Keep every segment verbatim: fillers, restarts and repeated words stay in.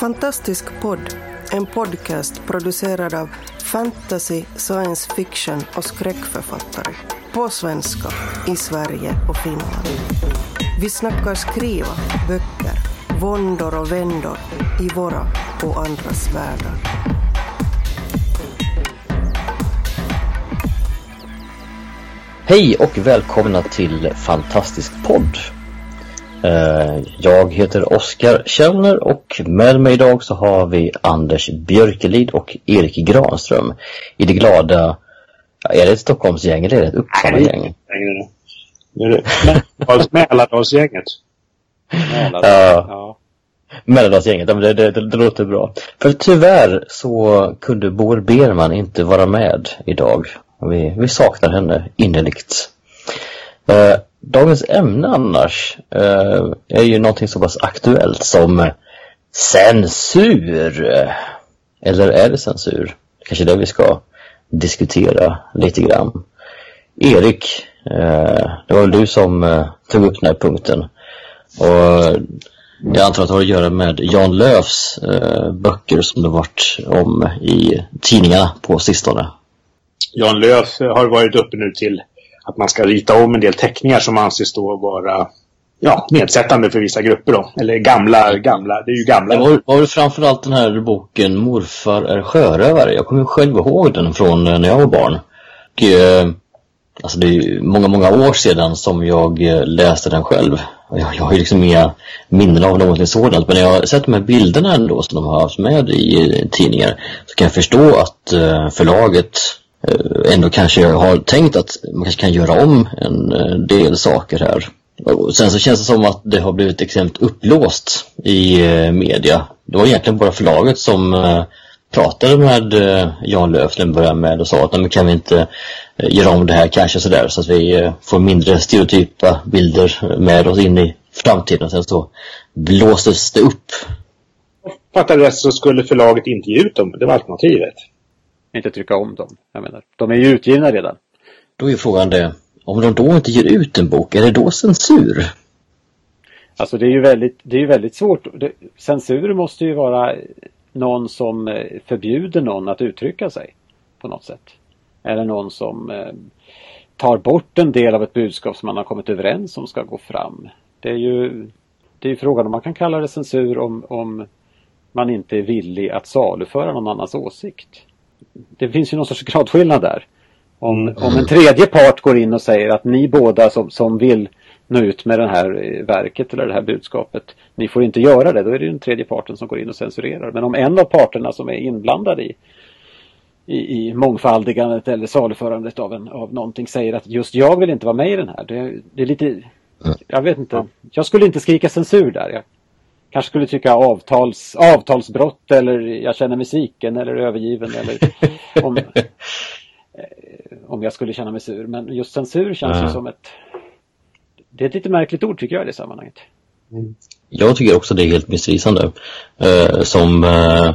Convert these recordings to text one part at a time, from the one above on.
Fantastisk Podd, en podcast producerad av fantasy, science fiction och skräckförfattare. På svenska, i Sverige och Finland. Vi snackar skriva, böcker, våndor och vändor i våra och andras världar. Hej och välkomna till Fantastisk Podd. Jag heter Oskar Kjellner och med mig idag så har vi Anders Björkelid och Erik Granström i det glada, är det ett Stockholmsgäng eller är det ett Uppsala-gäng? Nej, det är Mälardalsgänget. Ja. Mälardalsgänget, det, det, det, det låter bra. För tyvärr så kunde Bodil Bergman inte vara med idag. Vi, vi saknar henne innerligt. Eh, dagens ämne annars eh, är ju någonting så pass aktuellt som censur. Eller är det censur? Kanske det vi ska diskutera lite grann. Erik, eh, det var väl du som eh, tog upp den här punkten. Och jag antar att det har att göra med Jan Lööfs eh, böcker som det varit om i tidningarna på sistone. Jan Lööf har varit uppe nu till att man ska rita om en del teckningar som anses då vara ja, nedsättande för vissa grupper då. Eller gamla, gamla, det är ju gamla. Det var, var det framförallt den här boken Morfar är sjörövare. Jag kommer själv ihåg den från när jag var barn. Och, alltså det är många, många år sedan som jag läste den själv. Jag, jag har ju liksom inga minnen av någonting sådant. Men när jag har sett de här bilderna ändå som de har haft med i tidningar så kan jag förstå att förlaget ändå kanske jag har tänkt att man kanske kan göra om en del saker här. Sen så känns det som att det har blivit extremt upplåst i media. Det var egentligen bara förlaget som pratade med Jan Lööf till att börja med och sa att men kan vi inte göra om det här kanske sådär så att vi får mindre stereotypa bilder med oss in i framtiden. Sen så blåstes det upp. Fattade det så skulle förlaget inte ge ut dem. Det var alternativet. Inte trycka om dem, jag menar. De är ju utgivna redan. Då är frågan det, om de då inte ger ut en bok, är det då censur? Alltså det är ju väldigt, det är väldigt svårt. Det, censur måste ju vara någon som förbjuder någon att uttrycka sig på något sätt. Eller någon som eh, tar bort en del av ett budskap som man har kommit överens om ska gå fram. Det är ju det är frågan om man kan kalla det censur om, om man inte är villig att saluföra någon annans åsikt. Det finns ju någon sorts gradskillnad där. Om, mm. om en tredje part går in och säger att ni båda som, som vill nå ut med det här verket eller det här budskapet, ni får inte göra det. Då är det ju den tredje parten som går in och censurerar. Men om en av parterna som är inblandad i, i, i mångfaldigandet eller saluförandet av, en, av någonting säger att just jag vill inte vara med i den här. Det, det är lite, jag vet inte. Jag skulle inte skrika censur där. Jag kanske skulle tycka avtals, avtalsbrott eller jag känner musiken eller övergiven eller om, om jag skulle känna mig sur. Men just censur känns ju mm. som ett, det är ett lite märkligt ord tycker jag i det sammanhanget. Mm. Jag tycker också det är helt missvisande. Eh, som eh,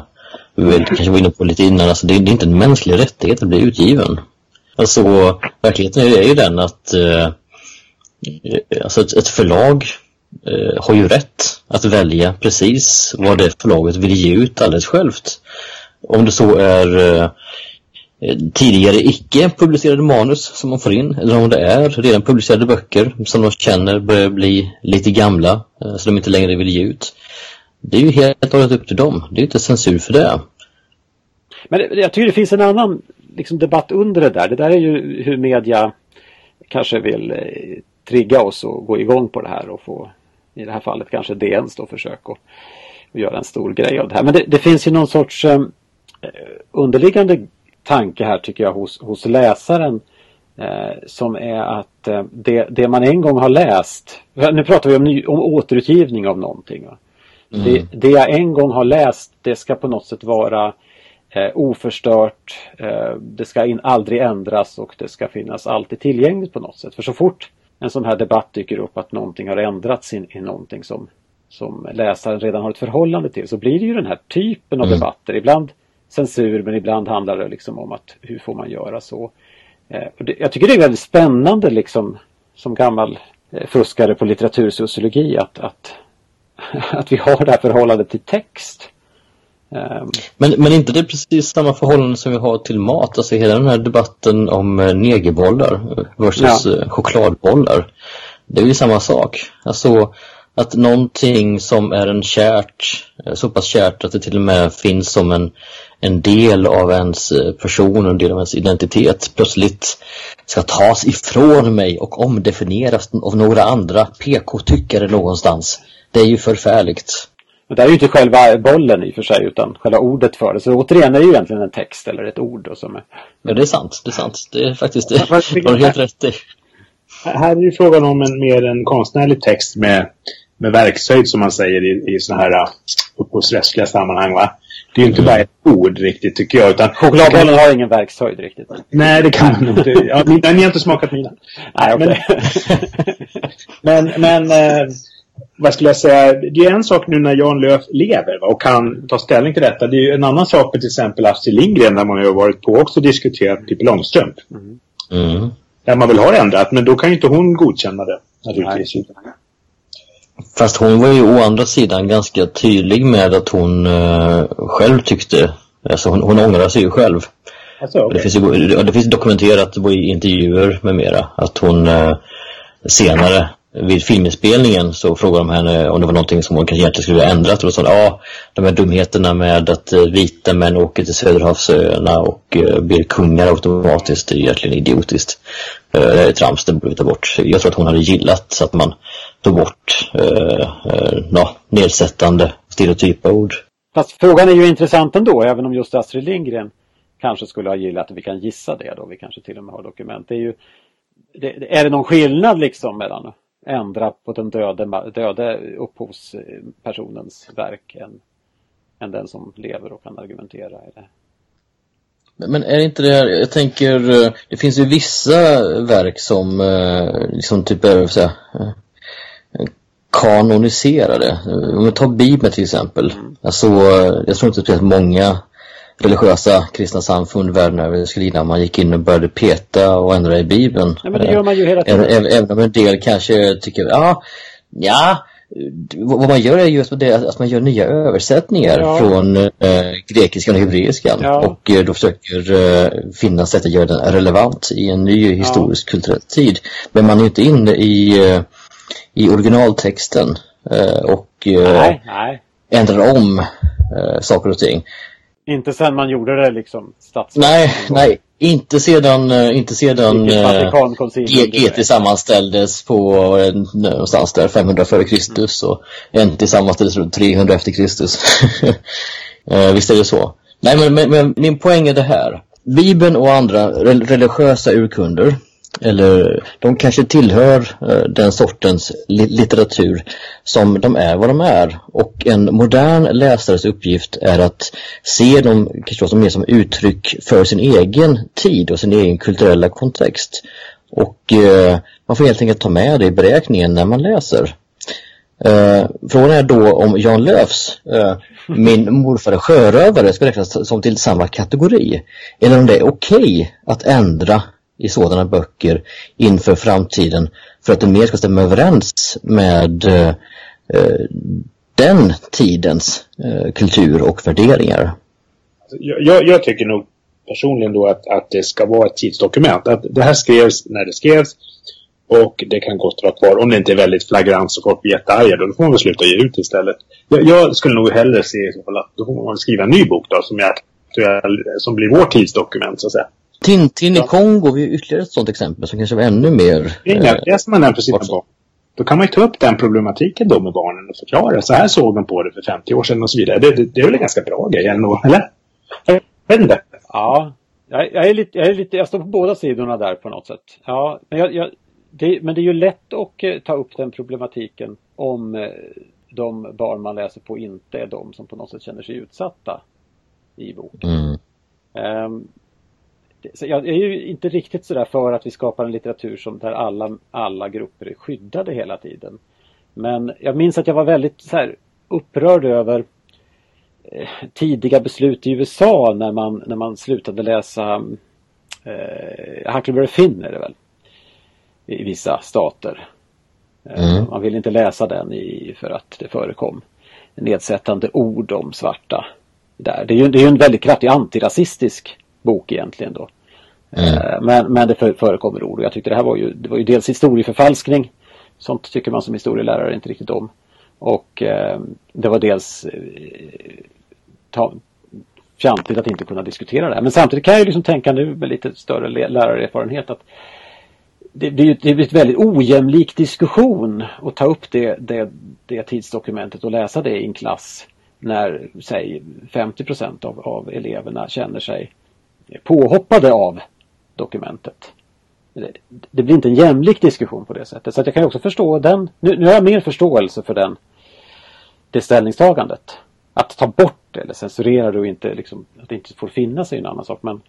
vi kanske var inne på lite innan, alltså det, det är inte en mänsklig rättighet att bli utgiven. Alltså verkligheten är ju den att eh, alltså ett, ett förlag har ju rätt att välja precis vad det förlaget vill ge ut alldeles självt. Om det så är eh, tidigare icke publicerade manus som man får in, eller om det är redan publicerade böcker som de känner börjar bli lite gamla eh, så de inte längre vill ge ut. Det är ju helt och hållet upp till dem. Det är ju inte censur för det. Men det, jag tycker det finns en annan liksom, debatt under det där. Det där är ju hur media kanske vill eh, trigga oss och gå igång på det här och få i det här fallet kanske D N står försök och, och göra en stor grej av det här. Men det, det finns ju någon sorts eh, underliggande tanke här tycker jag hos, hos läsaren eh, som är att eh, det, det man en gång har läst, nu pratar vi om, ny, om återutgivning av någonting. Va? Mm. Det, det jag en gång har läst, det ska på något sätt vara eh, oförstört, eh, det ska in, aldrig ändras och det ska finnas alltid tillgängligt på något sätt. För så fort en sån här debatt dyker upp att någonting har ändrats i, i någonting som, som läsaren redan har ett förhållande till. Så blir det ju den här typen av mm. debatter. Ibland censur men ibland handlar det liksom om att hur får man göra så. Eh, och det, jag tycker det är väldigt spännande liksom, som gammal eh, fuskare på litteratursociologi att, att, att vi har det här förhållandet till text. Men, men inte det är precis samma förhållande som vi har till mat. Alltså hela den här debatten om negerbollar versus ja. chokladbollar. Det är ju samma sak. Alltså att någonting som är en kärt, så pass kärt att det till och med finns som en, en del av ens person, en del av ens identitet, plötsligt ska tas ifrån mig och omdefinieras av några andra P K-tyckare någonstans. Det är ju förfärligt. Det är ju inte själva bollen i för sig, utan själva ordet för det. Så återigen är det ju egentligen en text eller ett ord då som är... Ja, det är sant. Det är sant. Det är faktiskt det. Du har helt rätt i. Här är ju frågan om en mer en konstnärlig text med, med verkshöjd, som man säger i, i sådana här upphovsrättsliga sammanhang, va? Det är ju inte mm. bara ett ord riktigt, tycker jag, utan... Chokladbollen kan... har ingen verkshöjd riktigt. Nej, det kan man inte. Ja, ni, ni har inte smakat mina. Nej, okej. Men... men, men eh... vad skulle jag säga, det är en sak nu när Jan Lööf lever, va, och kan ta ställning till detta. Det är ju en annan sak med till exempel Astrid Lindgren, där man har varit på också och diskuterat Pippi Långström. Mm. Mm. Där man väl har ändrat, men då kan ju inte hon godkänna det naturligtvis. Nej. Fast hon var ju å andra sidan ganska tydlig med att hon eh, själv tyckte, alltså hon, hon ångrar sig ju själv. Alltså, okay. det, finns ju, det, det finns dokumenterat i intervjuer med mera att hon eh, senare vid filminspelningen så frågade de henne om det var någonting som hon kanske egentligen skulle ha ändrat, och då sa hon, ja, de här dumheterna med att vita män åker till Söderhavsöarna och blir kungar automatiskt, det är egentligen idiotiskt, det är trams, det borde vi ta bort. Jag tror att hon hade gillat så att man tog bort eh, eh, nedsättande stereotypa ord. Fast frågan är ju intressant ändå, även om just Astrid Lindgren kanske skulle ha gillat, och vi kan gissa det då, vi kanske till och med har dokument. Det är ju, det, är det någon skillnad liksom mellan ändra på den döde, döde upphovspersonens verk än, än den som lever och kan argumentera? Eller? Men är det inte det här, jag tänker, det finns ju vissa verk som liksom typ är så här, kanoniserade. Om vi tar Bibeln till exempel. Mm. Alltså, jag tror inte att många religiösa kristna samfund världen över skulle, innan man gick in och började peta och ändra i Bibeln. Ja, men det gör man ju hela tiden. Även, även om en del kanske tycker, ja, ja, vad man gör är ju att man gör nya översättningar ja. från eh, grekiskan och hebreiskan ja. och eh, då försöker eh, finna sätt att göra den relevant i en ny historisk ja. kulturell tid. Men man är ju inte inne i, i originaltexten eh, och eh, nej, nej. ändrar om eh, saker och ting. Inte sen man gjorde det liksom statsminister. Nej, nej, inte sedan inte sedan G T sammanställdes på någonstans där femhundra före Kristus och N T sammanställdes runt trehundra efter Kristus. Visst är det så. Nej, men, men, men min poäng är det här. Bibeln och andra religiösa urkunder, eller de kanske tillhör den sortens litteratur som de är vad de är, och en modern läsares uppgift är att se dem kanske mer som uttryck för sin egen tid och sin egen kulturella kontext, och eh, man får helt enkelt ta med det i beräkningen när man läser. Eh, frågan är då om Jan Lööfs eh, Min morfar är sjörövare ska räknas som till samma kategori, eller om det är okej att ändra i sådana böcker inför framtiden för att det mer ska stämma överens med eh, den tidens eh, kultur och värderingar. Jag, jag tycker nog personligen då att, att det ska vara ett tidsdokument. Att det här skrevs när det skrevs, och det kan gott vara kvar om det inte är väldigt flagrant så folk blir jättearga. Då får man sluta ge ut istället. Jag, jag skulle nog hellre se att då får man skriva en ny bok då, som, är, som blir vår tidsdokument så att säga. Tintin i Kongo är ju ytterligare ett sådant exempel som kanske är ännu mer... Inga, läser man den på sitt barn, då kan man ju ta upp den problematiken då med barnen och förklara. Så här såg man på det för femtio år sedan och så vidare. Det, det, det är väl en ganska bra grej ändå, eller? Jag vet inte. Ja, jag, jag, är lite, jag, är lite, jag står på båda sidorna där på något sätt. Ja, men, jag, jag, det, men det är ju lätt att ta upp den problematiken om de barn man läser på inte är de som på något sätt känner sig utsatta i boken. Mm. Um, Så jag är ju inte riktigt sådär för att vi skapar en litteratur som där alla, alla grupper är skyddade hela tiden. Men jag minns att jag var väldigt så här upprörd över eh, tidiga beslut i U S A när man, när man slutade läsa eh, Huckleberry Finn är det väl, i vissa stater. Eh, mm. Man ville inte läsa den i, för att det förekom nedsättande ord om svarta där. Det är ju det är en väldigt kraftig antirasistisk bok egentligen då. Mm. Men, men det förekommer ord, och jag tyckte det här var ju, det var ju dels historieförfalskning, sånt tycker man som historielärare inte riktigt om, och eh, det var dels eh, ta, fjantigt att inte kunna diskutera det här. Men samtidigt kan jag ju liksom tänka nu med lite större lärarerfarenhet att det, det är ju det är ett väldigt ojämlik diskussion att ta upp det, det, det tidsdokumentet och läsa det i en klass när, säg, femtio procent av, av eleverna känner sig påhoppade av dokumentet. Det blir inte en jämlik diskussion på det sättet. Så att jag kan också förstå den. Nu, nu har jag mer förståelse för den, det ställningstagandet. Att ta bort det eller censurera det och inte, liksom, att det inte får finnas i en annan sak. Men,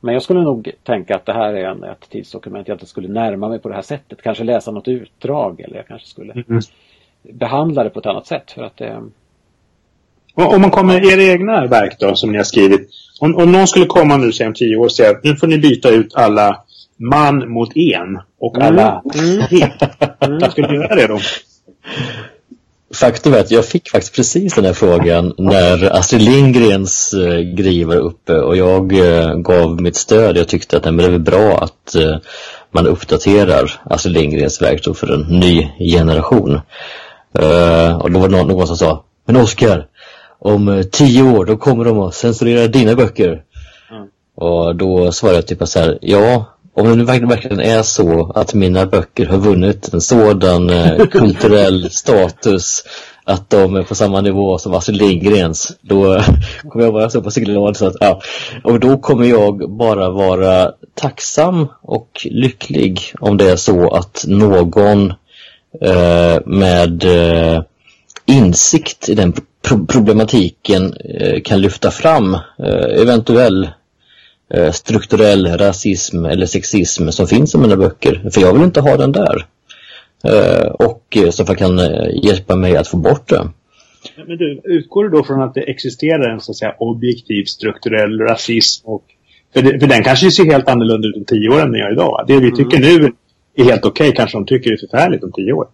men jag skulle nog tänka att det här är en, ett tidsdokument jag inte skulle närma mig på det här sättet. Kanske läsa något utdrag, eller jag kanske skulle mm. behandla det på ett annat sätt. För att det... Om man kommer med era egna verk då, som ni har skrivit. Om, om någon skulle komma nu sen om tio år och säga att nu får ni byta ut alla man mot en och alla mm. Mm. Mm. Skulle du göra det då? Faktum är att jag fick faktiskt precis den här frågan när Astrid Lindgrens grej var uppe, och jag gav mitt stöd. Jag tyckte att det var bra att man uppdaterar Astrid Lindgrens verk för en ny generation. Och då var det någon som sa: men Oskar, om tio år då kommer de att censurera dina böcker. Mm. Och då svarade jag typ så här: ja, om det nu verkligen är så att mina böcker har vunnit en sådan eh, kulturell status att de är på samma nivå som Astrid Lindgrens, då kommer jag vara så pass glad så att, ja. Och då kommer jag bara vara tacksam och lycklig om det är så att någon eh, med eh, insikt i den pro- problematiken eh, kan lyfta fram eh, eventuell strukturell rasism eller sexism som finns i mina böcker, för jag vill inte ha den där, och så för kan hjälpa mig att få bort det. Men du, utgår du då från att det existerar en så att säga objektiv strukturell rasism, och för, det, för den kanske ser helt annorlunda ut om tio år än den gör idag, va? Det vi tycker nu är helt okej, okay, kanske de tycker det är förfärligt om tio år.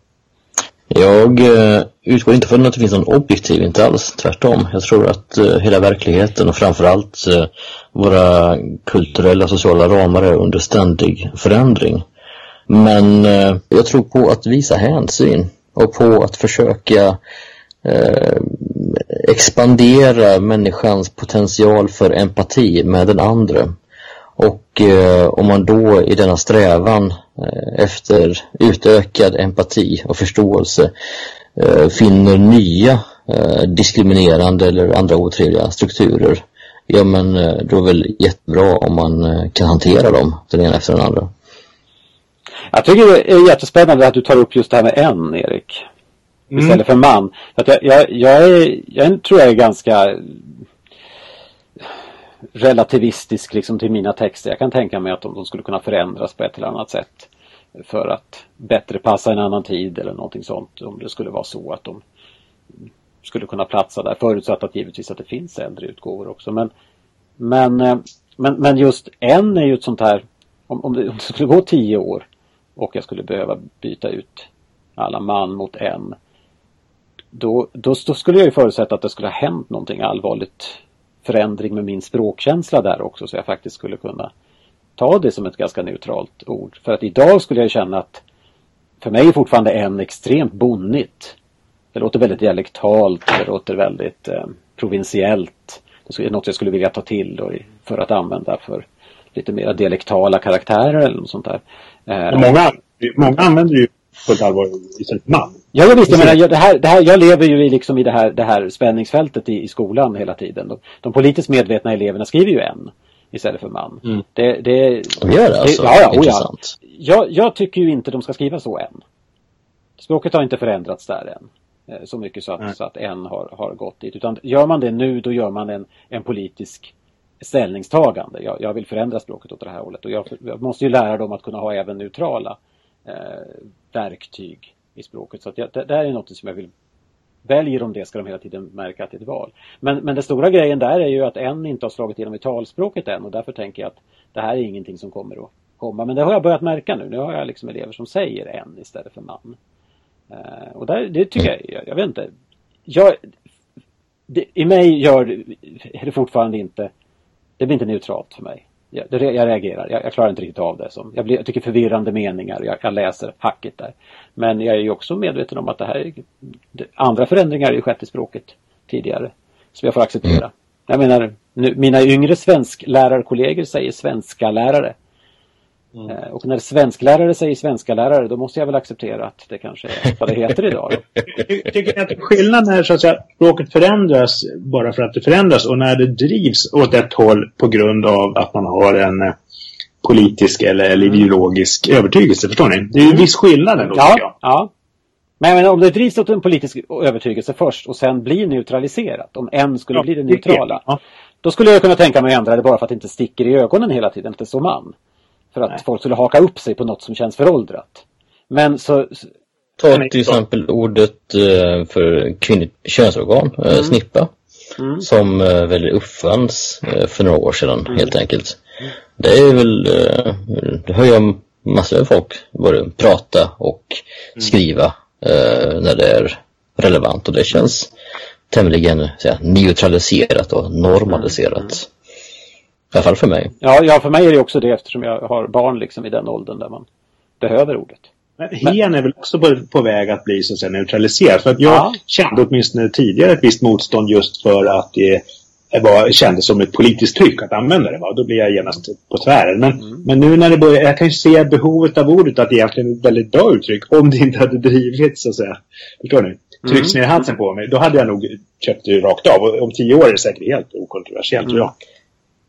Jag eh, utgår inte från att det finns någon objektiv, inte alls, tvärtom. Jag tror att eh, hela verkligheten och framförallt eh, våra kulturella och sociala ramar är under ständig förändring. Men eh, jag tror på att visa hänsyn och på att försöka eh, expandera människans potential för empati med den andra. Och eh, om man då i denna strävan eh, efter utökad empati och förståelse eh, finner nya eh, diskriminerande eller andra otrevliga strukturer, ja men eh, då är väl jättebra om man eh, kan hantera dem den ena efter den andra. Jag tycker det är jättespännande att du tar upp just det här med en, Erik, mm. istället för man. Att jag, jag, jag, är, jag tror jag är ganska... relativistisk liksom till mina texter. Jag kan tänka mig att de, de skulle kunna förändras på ett eller annat sätt för att bättre passa en annan tid eller någonting sånt, om det skulle vara så att de skulle kunna platsa där, förutsatt att givetvis att det finns äldre utgåvor också. Men, men, men, men just en är ju ett sånt här, om, om, det, om det skulle gå tio år och jag skulle behöva byta ut alla man mot en, då, då, då skulle jag ju förutsätta att det skulle ha hänt någonting allvarligt, förändring med min språkkänsla där också, så jag faktiskt skulle kunna ta det som ett ganska neutralt ord. För att idag skulle jag känna att för mig är fortfarande en extremt bonnigt. Det låter väldigt dialektalt, det låter väldigt eh, provinsiellt. Det är något jag skulle vilja ta till då för att använda för lite mer dialektala karaktärer eller något sånt där. Eh, många, många använder ju på ett allvar istället man. Ja, jag visste, men jag, det här, det här, jag lever ju i, liksom i det, här, det här spänningsfältet i, i skolan hela tiden. De, de politiskt medvetna eleverna skriver ju en istället för man. Mm. Det, det, de gör det alltså? Det, ja, ja, ja. Jag, jag tycker ju inte de ska skriva så än. Språket har inte förändrats där än. Så mycket så att, mm. så att en har, har gått dit. Utan gör man det nu, då gör man en, en politisk ställningstagande. Jag, jag vill förändra språket åt det här hållet. Och jag, jag måste ju lära dem att kunna ha även neutrala eh, verktyg i språket, så att jag, det, det här är något som jag vill väljer om det ska de hela tiden märka att det är ett val. Men, men den stora grejen där är ju att en inte har slagit igenom i talspråket än, och därför tänker jag att det här är ingenting som kommer att komma. Men det har jag börjat märka nu. Nu har jag liksom elever som säger en istället för man. Eh, och där, det tycker jag, jag, jag vet inte. Jag, det, i mig gör det, det fortfarande inte, det blir inte neutralt för mig. Jag, det, jag reagerar, jag, jag klarar inte riktigt av det. Som, jag, blir, jag tycker förvirrande meningar, jag, jag läser hacket där. Men jag är ju också medveten om att det här är, det, andra förändringar i sjätte språket tidigare, som jag får acceptera. Jag menar, nu, mina yngre svensklärarkollegor säger svenska lärare. Mm. Och när svensklärare säger svenska lärare, då måste jag väl acceptera att det kanske är vad det heter idag. Jag tycker att skillnaden är så att säga, språket förändras bara för att det förändras, och när det drivs åt ett håll på grund av att man har en politisk eller, eller ideologisk övertygelse, förstår ni? Det är ju en viss skillnad ändå, ja, jag. Ja. Men jag menar, om det drivs åt en politisk övertygelse först och sen blir neutraliserat, om en skulle ja, bli det neutrala, ja. Då skulle jag kunna tänka mig att ändra det bara för att det inte sticker i ögonen hela tiden, inte som man. För att Nej. folk skulle haka upp sig på något som känns föråldrat. Men så... Ta till exempel ordet för kvinnligt könsorgan, mm. snippa. Mm. Som väl uppfanns för några år sedan, mm. helt enkelt. Det är väl... Det hör jag massor av folk både prata och skriva mm. när det är relevant. Och det känns tämligen säga, neutraliserat och normaliserat. Mm. I alla fall för mig. Ja, ja, för mig är det också det, eftersom jag har barn liksom i den åldern där man behöver ordet. Men hen är väl också på, på väg att bli så att säga neutraliserad. För att jag ja. kände åtminstone tidigare ett visst motstånd just för att det var, kändes som ett politiskt tryck att använda det. Va? Då blir jag genast på tvären. Men, mm. men nu när det börjar, jag kan ju se behovet av ordet att det egentligen är ett väldigt bra uttryck om det inte hade drivits så att säga. Förstår ni? Trycks ner halsen på mig. Då hade jag nog köpt det rakt av. Och om tio år är det säkert helt okontroversiellt mm. tror jag.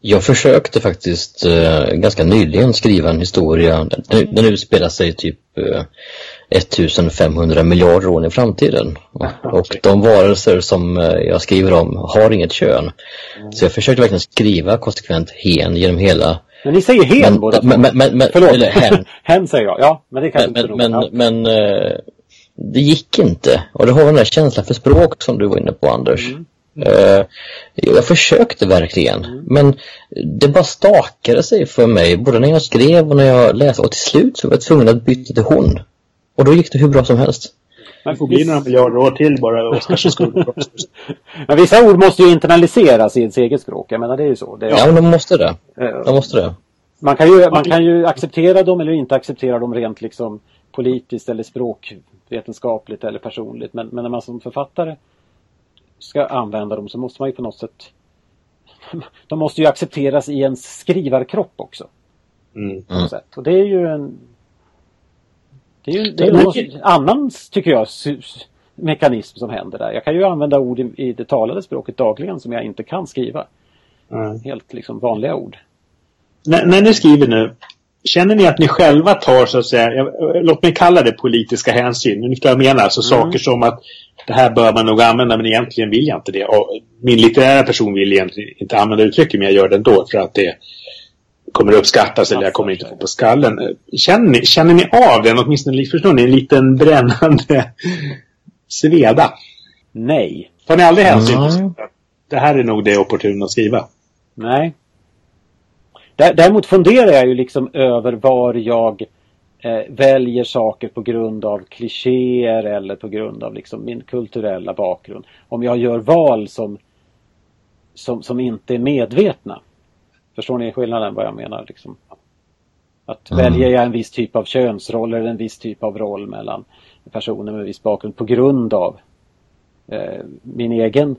Jag försökte faktiskt eh, ganska nyligen skriva en historia. Den, den utspelar sig typ eh, femton hundra miljarder år i framtiden. Och, och de varelser som eh, jag skriver om har inget kön. Mm. Så jag försökte verkligen skriva konsekvent hen genom hela... Men ni säger hen men, båda. Men, men, men, men, Förlåt, eller, hen. hen säger jag. Ja, men det kan men, inte men, men, men eh, det gick inte. Och det har den där känslan för språk som du var inne på, Anders. Mm. Mm. Jag försökte verkligen mm. men det bara stakade sig för mig, både när jag skrev och när jag läste, och till slut så var jag tvungen att byta till hon, och då gick det hur bra som helst. Man får bli några miljarder år till bara Oskars skola. Men vissa ord måste ju internaliseras i ens eget språk, jag menar det är ju så det är... Ja, de måste det, de måste det. Man kan ju, man kan ju acceptera dem eller inte acceptera dem rent liksom politiskt eller språkvetenskapligt eller personligt, men, men när man som författare ska använda dem så måste man ju på något sätt, de måste ju accepteras i en skrivarkropp också. Mm. På något sätt. Och det är ju en det är ju det är någon mycket... annan, tycker jag, mekanism som händer där. Jag kan ju använda ord i, i det talade språket dagligen som jag inte kan skriva. Mm. Helt liksom vanliga ord. När, när ni skriver nu, känner ni att ni själva tar så att säga, jag, låt mig kalla det politiska hänsyn, men ni förstår vad jag menar, alltså mm. saker som att det här bör man nog använda, men egentligen vill jag inte det. Och min litterära person vill egentligen inte använda uttrycket, men jag gör det ändå för att det kommer uppskattas eller jag kommer inte få på skallen. Känner ni, känner ni av den? Åtminstone förstår ni, en liten brännande sveda. Nej. Tar ni aldrig hänsyn? Mm. Det här är nog det opportuna att skriva. Nej. Däremot funderar jag ju liksom över var jag eh, väljer saker på grund av klichéer eller på grund av liksom min kulturella bakgrund. Om jag gör val som, som, som inte är medvetna. Förstår ni skillnaden vad jag menar? Liksom? Att mm. väljer jag en viss typ av könsroll eller en viss typ av roll mellan personer med viss bakgrund på grund av eh, min egen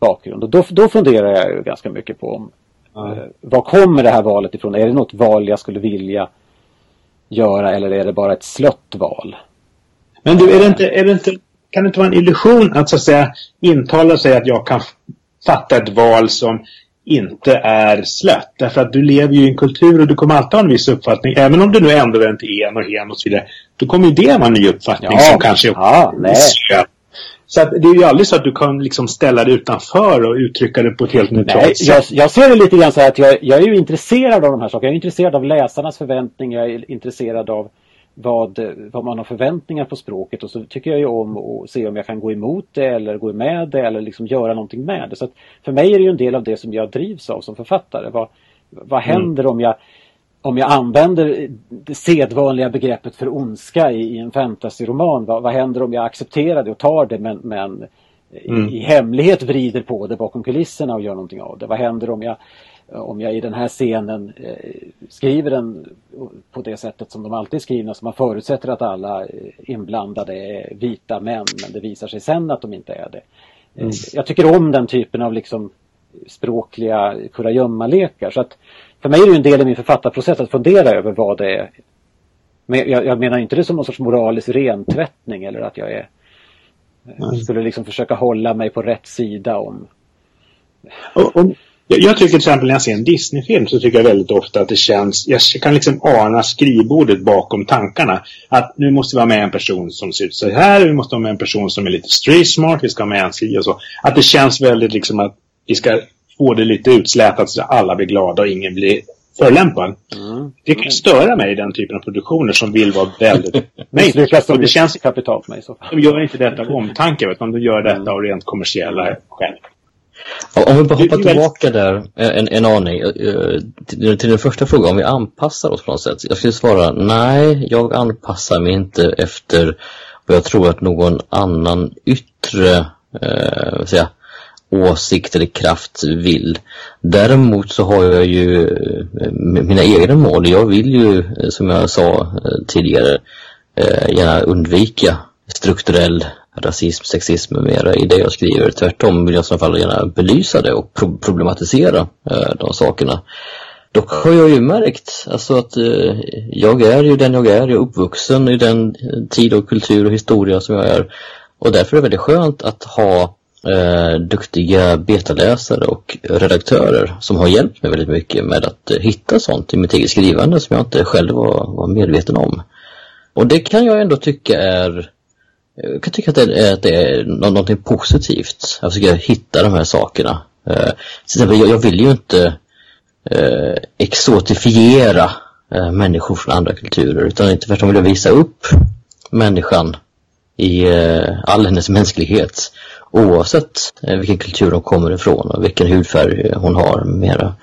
bakgrund. Och då, då funderar jag ju ganska mycket på om Mm. vad kommer det här valet ifrån? Är det något val jag skulle vilja göra eller är det bara ett slött val? Men du, är det inte, är det inte, kan det inte vara en illusion att så att säga intala sig att jag kan fatta ett val som inte är slött? Därför att du lever ju i en kultur och du kommer alltid ha en viss uppfattning, även om du nu ändrar den till en och en och så vidare, då kommer ju det vara en ny uppfattning ja, som kanske ja, är slött. Så att det är ju aldrig så att du kan liksom ställa det utanför och uttrycka det på ett helt nytt sätt. Jag, jag ser det lite grann så här att jag, jag är ju intresserad av de här sakerna. Jag är intresserad av läsarnas förväntningar. Jag är intresserad av vad, vad man har förväntningar på språket. Och så tycker jag ju om att se om jag kan gå emot det eller gå med det eller liksom göra någonting med det. Så att för mig är det ju en del av det som jag drivs av som författare. Vad, vad händer mm. om jag... Om jag använder det sedvanliga begreppet för ondska i, i en fantasyroman, vad, vad händer om jag accepterar det och tar det men, men mm. i, i hemlighet vrider på det bakom kulisserna och gör någonting av det. Vad händer om jag, om jag i den här scenen eh, skriver den på det sättet som de alltid skrivna, så man förutsätter att alla inblandade är vita män, men det visar sig sen att de inte är det. Mm. Jag tycker om den typen av liksom språkliga kurragömmalekar, så att för mig är det en del i min författarprocess att fundera över vad det är. Men jag, jag menar inte det som någon sorts moralisk rentvättning, eller att jag är, mm. skulle liksom försöka hålla mig på rätt sida om... Och, och, jag tycker till exempel när jag ser en Disney-film, så tycker jag väldigt ofta att det känns... Jag kan liksom ana skrivbordet bakom tankarna. Att nu måste vi ha med en person som ser ut så här, vi måste ha med en person som är lite street smart, vi ska ha med en si och så. Att det känns väldigt liksom att vi ska få det lite utslätat så att alla blir glada och ingen blir... förlämpad. Mm. Det kan störa mig, den typen av produktioner som vill vara väldigt... Nej, det, det känns kapital för mig. Så. De gör inte detta av omtanke, utan de gör detta av rent kommersiella skäl. Om vi bara hoppar tillbaka där en, en aning till, till den första frågan, om vi anpassar oss på något sätt. Jag skulle svara, nej, jag anpassar mig inte efter vad jag tror att någon annan yttre eh, säga, åsikt eller kraft vill. Däremot så har jag ju mina egna mål. Jag vill ju, som jag sa tidigare, gärna undvika strukturell rasism, sexism med mera i det jag skriver. Tvärtom vill jag i alla fall gärna belysa det och problematisera de sakerna. Dock har jag ju märkt alltså att eh, jag är ju den jag är. Jag är uppvuxen i den tid och kultur och historia som jag är. Och därför är det väldigt skönt att ha Eh, duktiga betaläsare och redaktörer som har hjälpt mig väldigt mycket med att eh, hitta sånt i mitt eget skrivande som jag inte själv var, var medveten om. Och det kan jag ändå tycka är, jag kan tycka att det är, att det är någonting positivt. Jag försöker hitta de här sakerna. Eh, jag, jag vill ju inte eh, exotifiera eh, människor från andra kulturer, utan inte tvärtom vill jag visa upp människan i eh, all hennes mänsklighet, oavsett vilken kultur hon kommer ifrån och vilken hudfärg hon har mera.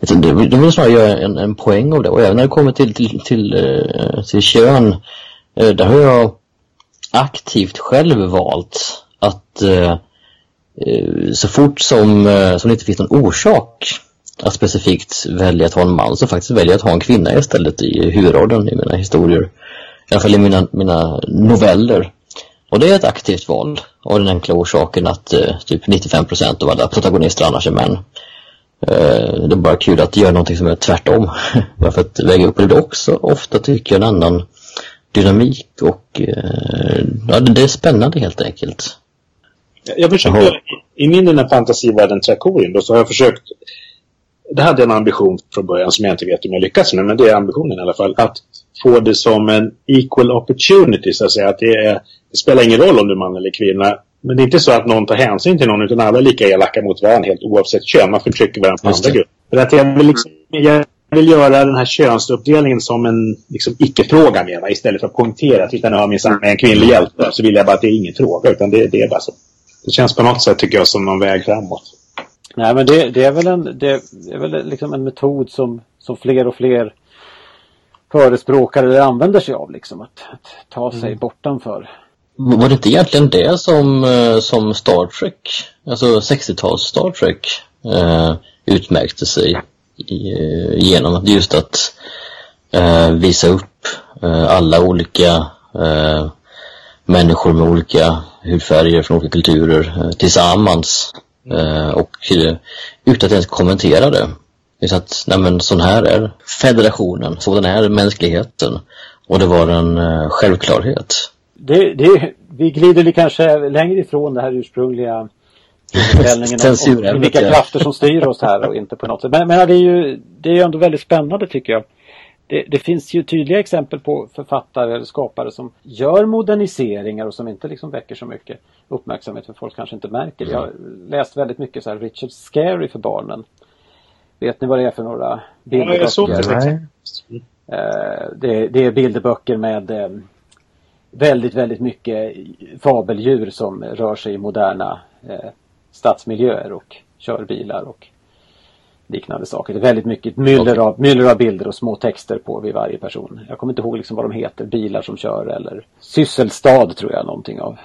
Det vill snarare göra en, en poäng av det. Och även när det kommer till, till, till, till kön, där har jag aktivt själv valt att så fort som, som det inte finns någon orsak att specifikt välja att ha en man, så faktiskt välja att ha en kvinna istället i huvudrollen i mina historier. I alla fall i mina, mina noveller. Och det är ett aktivt val av den enkla orsaken att eh, typ nittiofem procent av alla protagonister annars är män. Eh, det är bara kul att göra någonting som är tvärtom. Bara för att väga upp det också. Ofta tycker jag en annan dynamik och eh, ja, det är spännande helt enkelt. Jag försökte, i min den här fantasivärlden Trakorien då, så har jag försökt, det hade en ambition från början som jag inte vet om jag lyckas med, men det är ambitionen i alla fall, att få det som en equal opportunity, så att säga, att det, är, det spelar ingen roll om du är man eller kvinna, men det är inte så att någon tar hänsyn till någon, utan alla är lika elaka mot varandra helt oavsett kön, man förtrycker varandra på andra grupp. För att jag vill, liksom, jag vill göra den här könsuppdelningen som en liksom, icke-fråga mera, istället för att poängtera att titta, nu har min samma en kvinnlig hjälpare, så vill jag bara att det är ingen fråga, utan det, det är bara så. Det känns på något sätt, tycker jag, som någon väg framåt. Nej, men det, det är väl en, det är väl liksom en metod som, som fler och fler förespråkare eller använder sig av, liksom, att, att ta sig mm. bortanför. Var det inte egentligen det som, som Star Trek, alltså sextiotals Star Trek, eh, utmärkte sig i, genom att just att eh, visa upp eh, alla olika eh, människor med olika hudfärger från olika kulturer eh, tillsammans eh, och utan att ens kommentera det. Så att, nej men, sån här är federationen, sådan här är mänskligheten. Och det var en eh, självklarhet. Det, det, vi glider kanske längre ifrån det här ursprungliga ställningen om vilka krafter som styr oss här och inte på något sätt. Men, men det är ju det är ändå väldigt spännande, tycker jag. Det, det finns ju tydliga exempel på författare eller skapare som gör moderniseringar och som inte liksom väcker så mycket uppmärksamhet, för folk kanske inte märker. Jag har läst väldigt mycket så här Richard Scarry för barnen. Vet ni vad det är för några bilderböcker? Ja, det, det är bilderböcker med väldigt, väldigt mycket fabeldjur som rör sig i moderna stadsmiljöer och körbilar och liknande saker. Det är väldigt mycket myller av, myller av bilder och små texter på vid varje person. Jag kommer inte ihåg liksom vad de heter, bilar som kör eller sysselstad tror jag någonting av.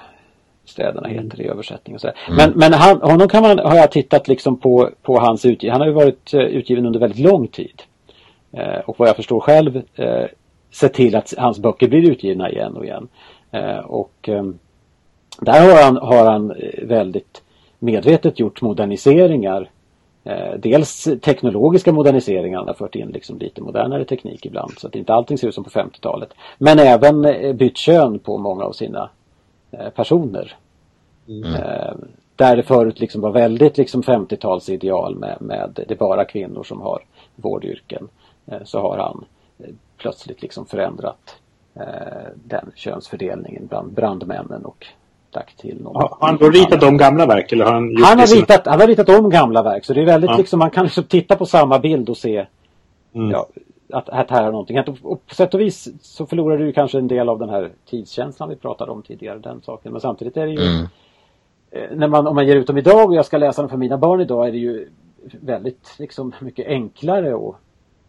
städerna heter det i översättning och så. Mm. Men, men han, honom kan man, har jag tittat liksom på, på hans utgivning. Han har ju varit utgiven under väldigt lång tid. Eh, och vad jag förstår själv eh, ser till att hans böcker blir utgivna igen och igen. Eh, och eh, där har han, har han väldigt medvetet gjort moderniseringar. Eh, dels teknologiska moderniseringar, han har fört in liksom lite modernare teknik ibland. Så att inte allting ser ut som på femtiotalet. Men även eh, bytt kön på många av sina personer. Mm. Eh, där det förut liksom var väldigt liksom femtiotalsideal med, med det bara kvinnor som har vårdyrken, eh, så har han eh, plötsligt liksom förändrat eh, den könsfördelningen bland brandmännen och till någon. Har han då ritat om gamla verk? Eller har han, gjort han, har sina... ritat, han har ritat om gamla verk, så det är väldigt ja. liksom, man kan liksom titta på samma bild och se mm. ja, att, att här är någonting. Att, och på sätt och vis så förlorar du kanske en del av den här tidskänslan vi pratade om tidigare, den saken. Men samtidigt är det ju, mm. när man, om man ger ut dem idag och jag ska läsa dem för mina barn idag, är det ju väldigt liksom, mycket enklare att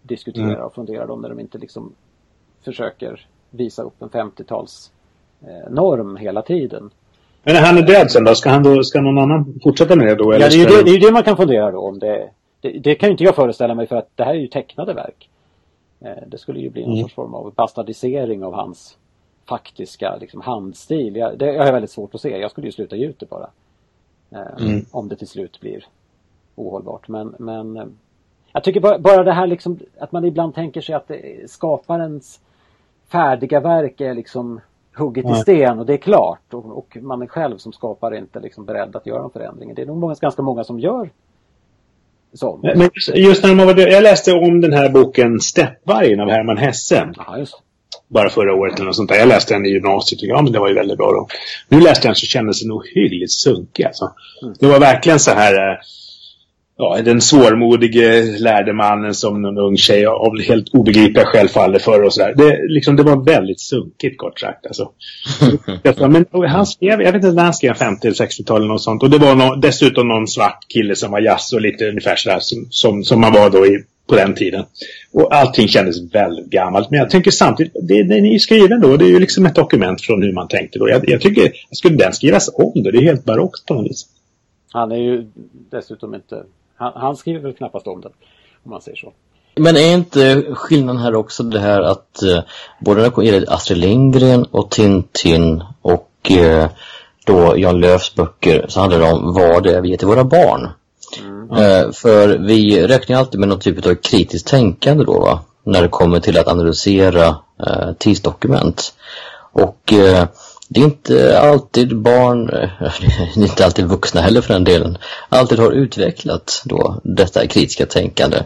diskutera mm. och fundera dem när de inte liksom försöker visa upp en femtiotals eh, norm hela tiden. Men när han är död sen då, ska, han då, ska någon annan fortsätta med det då? Eller ja, det är ju det, det, är det man kan fundera då om. Det, det, det kan ju inte jag föreställa mig, för att det här är ju tecknade verk. Det skulle ju bli någon mm. sorts form av bastardisering av hans faktiska liksom, handstil. Jag, det är väldigt svårt att se. Jag skulle ju sluta ge ut det bara. Mm. Om det till slut blir ohållbart. Men, men jag tycker bara, bara det här liksom, att man ibland tänker sig att skaparens färdiga verk är liksom hugget i sten och det är klart, och, och man är själv som skapare inte liksom beredd att göra en förändring. Det är nog många, ganska många som gör så. Men just när man var, jag läste om den här boken Stäppvargen av Hermann Hesse. Aha, just. Bara förra året eller något sånt där. Jag läste den i gymnasiet, ja, men det var ju väldigt bra då. Nu läste jag den så kändes den ohyggligt sunkig alltså. Mm. Det var verkligen så här, ja, den svårmodige lärde mannen som en ung tjej av helt obegripliga skäl faller för och sådär. Det, liksom, det var väldigt sunkigt kort sagt alltså. Men han skrev, jag vet inte när han skrev femtio- eller sextiotalet eller något sånt. Och det var no, dessutom någon svart kille som var jazz och lite ungefär sådär som, som, som man var då i, på den tiden. Och allting kändes väldigt gammalt. Men jag tänker samtidigt, det, det är ju skriven då. Det är ju liksom ett dokument från hur man tänkte då. Jag, jag tycker, skulle den skrivas om då? Det är helt barockt på något vis. Han är ju dessutom inte... Han, han skriver väl knappast om den, om man säger så. Men är inte skillnaden här också det här att eh, både Astrid Lindgren och Tintin och eh, då Jan Lööfs böcker, så handlar det om vad det är vi ger till våra barn. Mm. Eh, för vi räknar alltid med någon typ av kritiskt tänkande då, va? När det kommer till att analysera eh, tidsdokument. Och... Eh, Det är inte alltid barn, det är inte alltid vuxna heller för den delen, alltid har utvecklat då detta kritiska tänkande.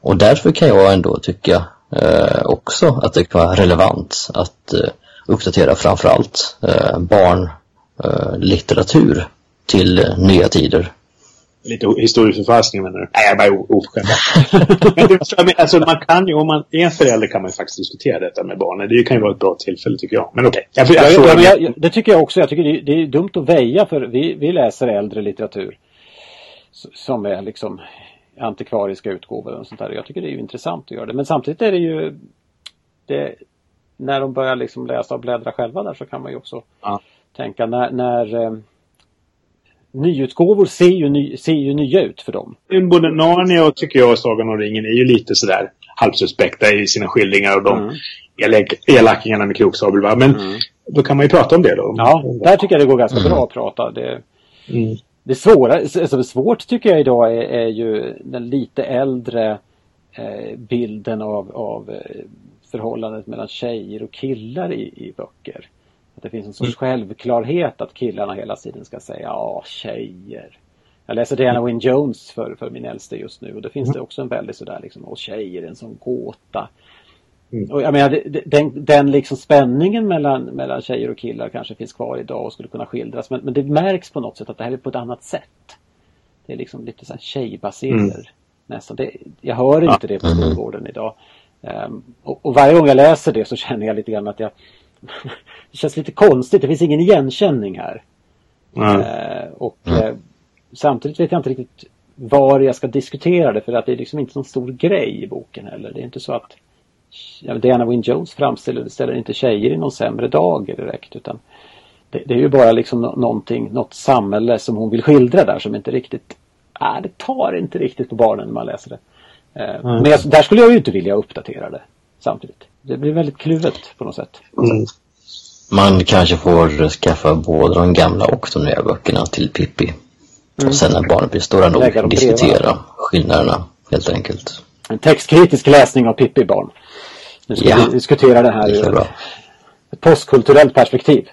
Och därför kan jag ändå tycka eh, också att det kan vara relevant att eh, uppdatera framförallt eh, barnlitteratur eh, till eh, nya tider. Lite historieförfalskning menar du? Nej, jag är bara oförskämd. Men alltså, man kan ju, om man är en förälder kan man ju faktiskt diskutera detta med barnen. Det kan ju vara ett bra tillfälle tycker jag. Men okej. Okay. Jag, jag, jag, jag, jag, det tycker jag också. Jag tycker det, det är dumt att väja, för vi, vi läser äldre litteratur som är liksom antikvariska utgåvor och sånt där. Jag tycker det är ju intressant att göra det. Men samtidigt är det ju det, när de börjar liksom läsa och bläddra själva där, så kan man ju också ja. tänka när... när nyutgåvor ser ju, ny, ser ju nya ut för dem. Både Narnia och tycker jag och Sagan och ringen är ju lite sådär halvsuspekta i sina skildringar och de mm. elak, elackingarna med kroksabel, va? Men mm. då kan man ju prata om det då. Ja, där tycker jag det går ganska mm. bra att prata. Det, mm. det svåra, alltså svårt tycker jag idag är, är ju den lite äldre eh, bilden av, av förhållandet mellan tjejer och killar i, i böcker. Att det finns en sorts mm. självklarhet att killarna hela tiden ska säga ja, tjejer. Jag läser Diana Wynne Jones för, för min äldste just nu, och då finns mm. det också en väldigt sådär liksom, åh tjejer, en sån gåta. Mm. Och jag menar, den, den liksom spänningen mellan, mellan tjejer och killar kanske finns kvar idag och skulle kunna skildras. Men, men det märks på något sätt att det här är på ett annat sätt. Det är liksom lite såhär tjejbaserat mm. nästan. Det, jag hör inte det på skolgården idag. Um, och, och varje gång jag läser det så känner jag lite grann att jag... det känns lite konstigt, det finns ingen igenkänning här. Mm. eh, och eh, samtidigt vet jag inte riktigt var jag ska diskutera det, för att det är liksom inte någon stor grej i boken heller. Det är inte så att ja, Diana Wynne Jones framställer ställer inte tjejer i någon sämre dag direkt, utan det, det är ju bara liksom någonting, något samhälle som hon vill skildra där som inte riktigt, nej, det tar inte riktigt på barnen när man läser det. Mm. Men jag, där skulle jag ju inte vilja uppdatera det samtidigt. Det blir väldigt kluvet på något sätt. Mm. Man kanske får skaffa både de gamla och de nya böckerna till Pippi. Mm. Och sen när barnen blir stora nog diskutera skillnaderna helt enkelt. En textkritisk läsning av Pippi-barn. Nu ska ja. vi diskutera det här det ur ett postkulturellt perspektiv.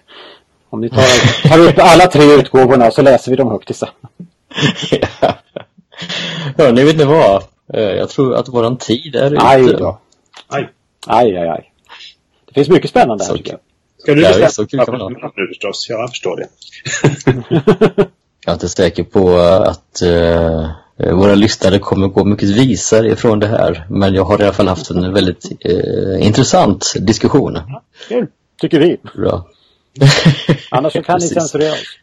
Om ni tar, tar upp alla tre utgåvorna så läser vi dem högt tillsammans. Ja, ja ni vet ni vad. Jag tror att våran tid är ute. Aj då. Aj. Aj, aj, aj. Det finns mycket spännande här. Ska, ska du bestämma? Så kul kan man ha. Nu förstås, jag förstår det. Jag är inte säker på att uh, våra lyssnare kommer gå mycket visare ifrån det här. Men jag har i alla fall haft en väldigt uh, intressant diskussion. Ja, kul, tycker vi. Bra. Annars så kan ni censurera oss.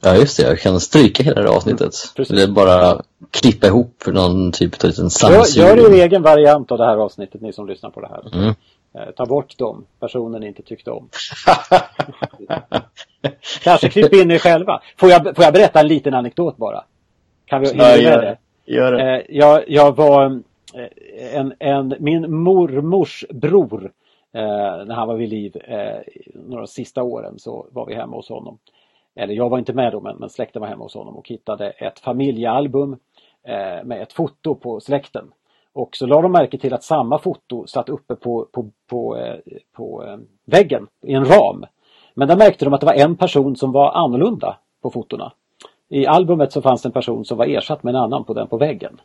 Ja just det, jag kan stryka hela det avsnittet. Mm, eller bara klippa ihop någon typ av en samsyn. Gör er egen variant av det här avsnittet, ni som lyssnar på det här. Mm. Eh, ta bort dem personen inte tyckte om. Kanske klipp in er själva. Får jag, får jag berätta en liten anekdot bara? Kan vi hinna med det? Gör det. Eh, jag, jag var en, en, min mormors bror eh, när han var vid liv eh, några sista åren så var vi hemma hos honom. Eller jag var inte med då, men, men släkten var hemma hos honom och hittade ett familjealbum eh, med ett foto på släkten. Och så la de märke till att samma foto satt uppe på, på, på, eh, på eh, väggen i en ram. Men där märkte de att det var en person som var annorlunda på fotorna. I albumet så fanns en person som var ersatt med en annan på den på väggen.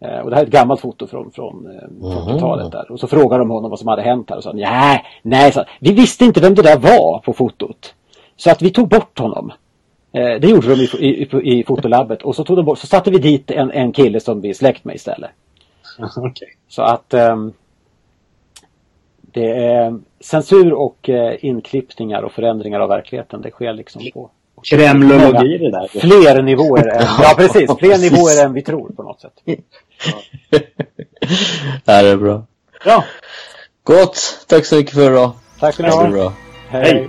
Eh, och det här är ett gammalt foto från, från eh, fyrtiotalet där. Och så frågade de honom vad som hade hänt här och sa nej, nej, så, vi visste inte vem det där var på fotot. Så att vi tog bort honom. Eh, det gjorde de i, i, i, i fotolabbet. Och så, tog de bort, så satte vi dit en, en kille som vi släkt med istället. Okay. Så att eh, det är censur och eh, inklippningar och förändringar av verkligheten. Det sker liksom på kremlologi det där. Fler nivåer än, ja, precis, fler nivåer än vi tror på något sätt. Ja. Det här är bra. Ja. Gott. Tack så mycket för idag. Tack för idag. Hej. Hej.